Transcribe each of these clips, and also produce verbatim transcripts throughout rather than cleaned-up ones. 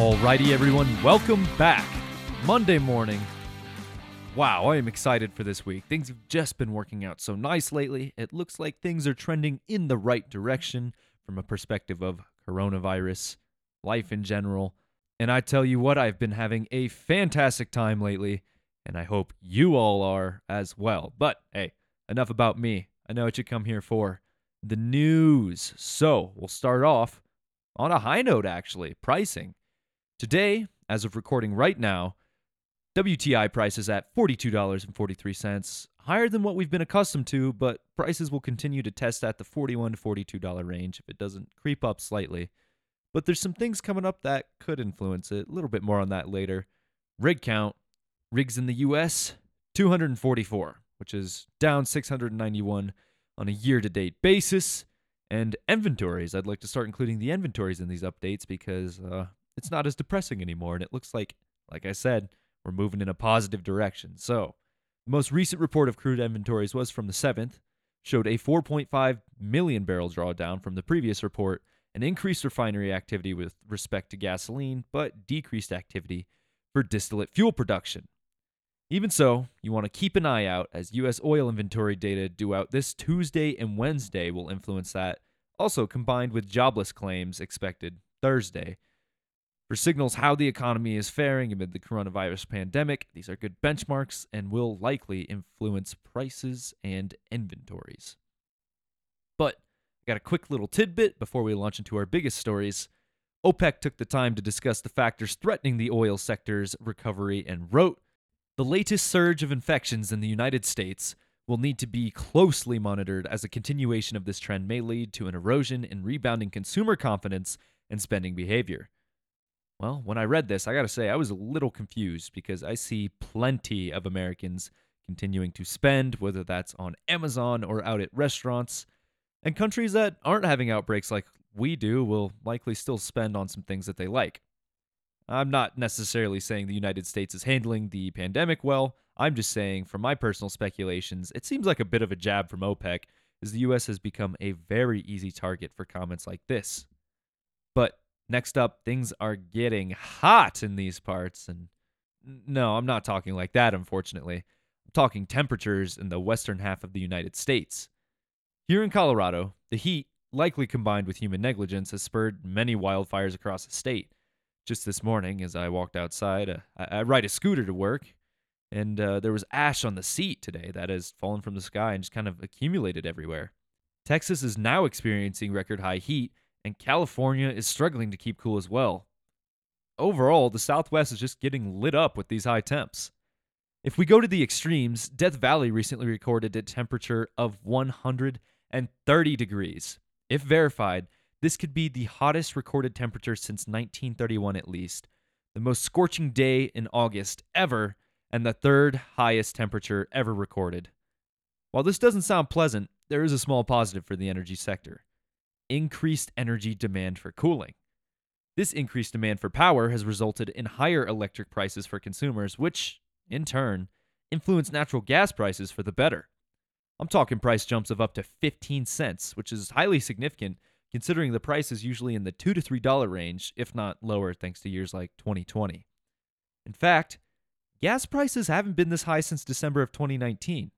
Alrighty, everyone, welcome back. Monday morning. Wow, I am excited for this week. Things have just been working out so nice lately. It looks like things are trending in the right direction from a perspective of coronavirus, life in general. And I tell you what, I've been having a fantastic time lately, and I hope you all are as well. But hey, enough about me. I know what you come here for, the news. So we'll start off on a high note, actually, pricing. Today, as of recording right now, W T I price is at forty-two dollars and forty-three cents, higher than what we've been accustomed to, but prices will continue to test at the forty-one to forty-two dollars range if it doesn't creep up slightly. But there's some things coming up that could influence it. A little bit more on that later. Rig count, rigs in the U S, two hundred forty-four, which is down six hundred ninety-one on a year-to-date basis. And inventories, I'd like to start including the inventories in these updates because uh, it's not as depressing anymore, and it looks like, like I said, we're moving in a positive direction. So, the most recent report of crude inventories was from the seventh, showed a four point five million barrel drawdown from the previous report, and increased refinery activity with respect to gasoline, but decreased activity for distillate fuel production. Even so, you want to keep an eye out as U S oil inventory data due out this Tuesday and Wednesday will influence that, also combined with jobless claims expected Thursday. For signals how the economy is faring amid the coronavirus pandemic, these are good benchmarks and will likely influence prices and inventories. But I got a quick little tidbit before we launch into our biggest stories. OPEC took the time to discuss the factors threatening the oil sector's recovery and wrote, "The latest surge of infections in the United States will need to be closely monitored as a continuation of this trend may lead to an erosion in rebounding consumer confidence and spending behavior." Well, when I read this, I gotta say I was a little confused because I see plenty of Americans continuing to spend, whether that's on Amazon or out at restaurants. And countries that aren't having outbreaks like we do will likely still spend on some things that they like. I'm not necessarily saying the United States is handling the pandemic well. I'm just saying, from my personal speculations, it seems like a bit of a jab from OPEC, as the U S has become a very easy target for comments like this. But next up, things are getting hot in these parts, and no, I'm not talking like that, unfortunately. I'm talking temperatures in the western half of the United States. Here in Colorado, the heat, likely combined with human negligence, has spurred many wildfires across the state. Just this morning, as I walked outside, uh, I, I ride a scooter to work, and uh, there was ash on the seat today that has fallen from the sky and just kind of accumulated everywhere. Texas is now experiencing record-high heat, and California is struggling to keep cool as well. Overall, the Southwest is just getting lit up with these high temps. If we go to the extremes, Death Valley recently recorded a temperature of one hundred thirty degrees. If verified, this could be the hottest recorded temperature since nineteen thirty-one at least, the most scorching day in August ever, and the third highest temperature ever recorded. While this doesn't sound pleasant, there is a small positive for the energy sector. Increased energy demand for cooling. This increased demand for power has resulted in higher electric prices for consumers, which, in turn, influence natural gas prices for the better. I'm talking price jumps of up to fifteen cents, which is highly significant considering the price is usually in the two to three dollars range, if not lower thanks to years like twenty twenty. In fact, gas prices haven't been this high since December of twenty nineteen.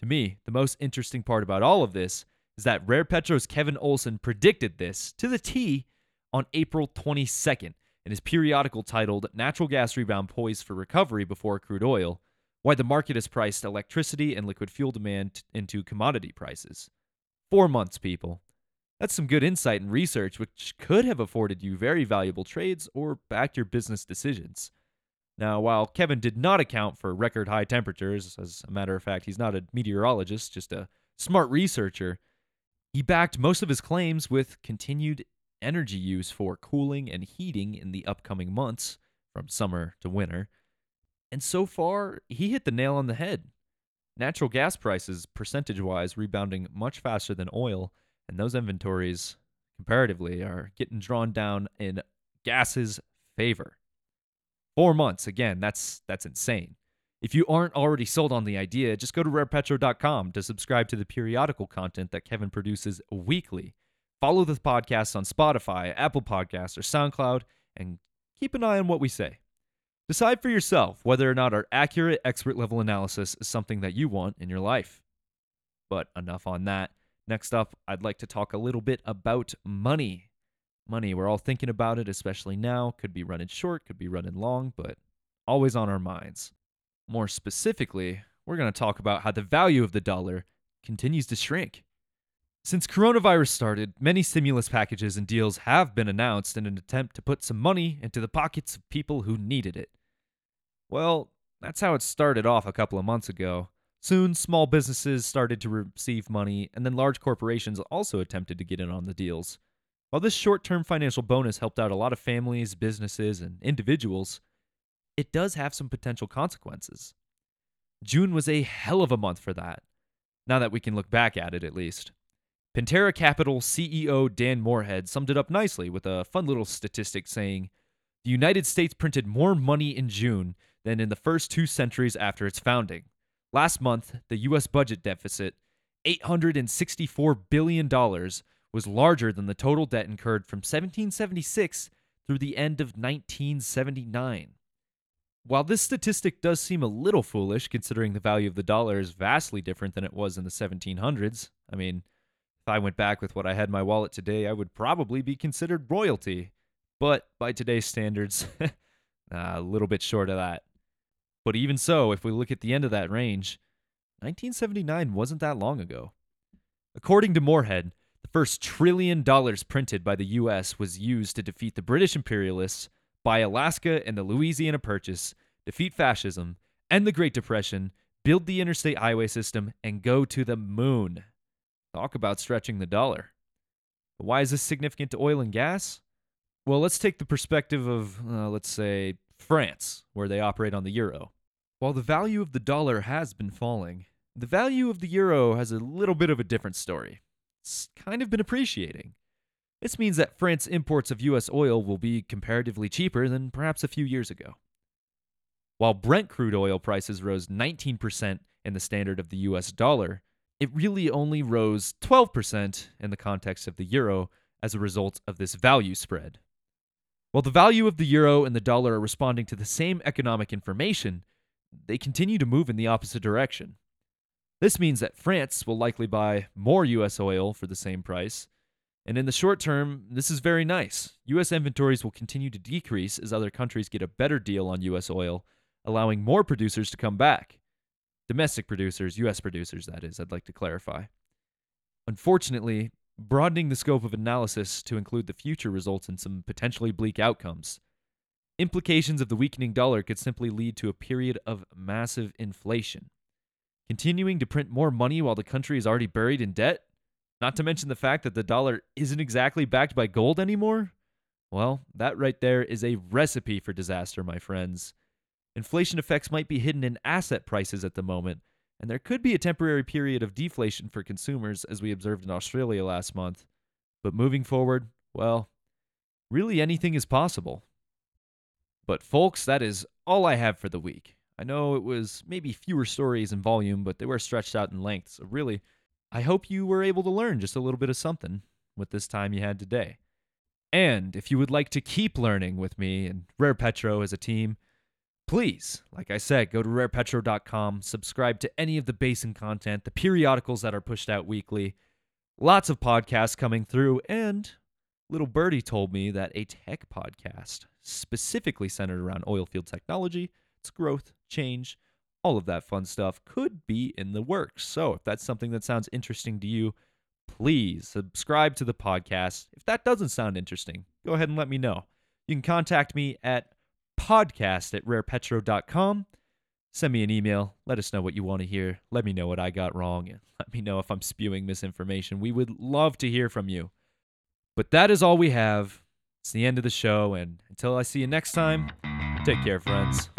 To me, the most interesting part about all of this is that Rare Petro's Kevin Olson predicted this to the T on April twenty-second in his periodical titled "Natural Gas Rebound Poised for Recovery Before Crude Oil: Why the Market Has Priced Electricity and Liquid Fuel Demand into Commodity Prices." Four months, people. That's some good insight and research which could have afforded you very valuable trades or backed your business decisions. Now, while Kevin did not account for record high temperatures, as a matter of fact, he's not a meteorologist, just a smart researcher, he backed most of his claims with continued energy use for cooling and heating in the upcoming months, from summer to winter. And so far, he hit the nail on the head. Natural gas prices, percentage-wise, rebounding much faster than oil, and those inventories, comparatively, are getting drawn down in gas's favor. Four months, again, that's that's insane. If you aren't already sold on the idea, just go to rare petro dot com to subscribe to the periodical content that Kevin produces weekly. Follow the podcast on Spotify, Apple Podcasts, or SoundCloud, and keep an eye on what we say. Decide for yourself whether or not our accurate expert-level analysis is something that you want in your life. But enough on that. Next up, I'd like to talk a little bit about money. Money, we're all thinking about it, especially now. Could be running short, could be running long, but always on our minds. More specifically, we're going to talk about how the value of the dollar continues to shrink. Since coronavirus started, many stimulus packages and deals have been announced in an attempt to put some money into the pockets of people who needed it. Well, that's how it started off a couple of months ago. Soon, small businesses started to receive money, and then large corporations also attempted to get in on the deals. While this short-term financial bonus helped out a lot of families, businesses, and individuals, it does have some potential consequences. June was a hell of a month for that, now that we can look back at it at least. Pantera Capital C E O Dan Moorhead summed it up nicely with a fun little statistic saying, "The United States printed more money in June than in the first two centuries after its founding. Last month, the U S budget deficit, eight hundred sixty-four billion dollars, was larger than the total debt incurred from seventeen seventy-six through the end of nineteen seventy-nine. While this statistic does seem a little foolish, considering the value of the dollar is vastly different than it was in the seventeen hundreds, I mean, if I went back with what I had in my wallet today, I would probably be considered royalty. But by today's standards, a little bit short of that. But even so, if we look at the end of that range, nineteen seventy-nine wasn't that long ago. According to Moorhead, the first trillion dollars printed by the U S was used to defeat the British imperialists, buy Alaska and the Louisiana Purchase, defeat fascism, end the Great Depression, build the interstate highway system, and go to the moon. Talk about stretching the dollar. But why is this significant to oil and gas? Well, let's take the perspective of, uh, let's say, France, where they operate on the euro. While the value of the dollar has been falling, the value of the euro has a little bit of a different story. It's kind of been appreciating. This means that France's imports of U S oil will be comparatively cheaper than perhaps a few years ago. While Brent crude oil prices rose nineteen percent in the standard of the U S dollar, it really only rose twelve percent in the context of the euro as a result of this value spread. While the value of the euro and the dollar are responding to the same economic information, they continue to move in the opposite direction. This means that France will likely buy more U S oil for the same price, and in the short term, this is very nice. U S inventories will continue to decrease as other countries get a better deal on U S oil, allowing more producers to come back. Domestic producers, U S producers, that is, I'd like to clarify. Unfortunately, broadening the scope of analysis to include the future results in some potentially bleak outcomes. Implications of the weakening dollar could simply lead to a period of massive inflation. Continuing to print more money while the country is already buried in debt? Not to mention the fact that the dollar isn't exactly backed by gold anymore? Well, that right there is a recipe for disaster, my friends. Inflation effects might be hidden in asset prices at the moment, and there could be a temporary period of deflation for consumers as we observed in Australia last month. But moving forward, well, really anything is possible. But folks, that is all I have for the week. I know it was maybe fewer stories in volume, but they were stretched out in length, so really, I hope you were able to learn just a little bit of something with this time you had today. And if you would like to keep learning with me and Rare Petro as a team, please, like I said, go to rare petro dot com, subscribe to any of the basin content, the periodicals that are pushed out weekly, lots of podcasts coming through, and Little Birdie told me that a tech podcast specifically centered around oilfield technology, its growth, change, all of that fun stuff could be in the works. So if that's something that sounds interesting to you, please subscribe to the podcast. If that doesn't sound interesting, go ahead and let me know. You can contact me at podcast at rare petro dot com. Send me an email. Let us know what you want to hear. Let me know what I got wrong, and let me know if I'm spewing misinformation. We would love to hear from you. But that is all we have. It's the end of the show, and until I see you next time, take care, friends.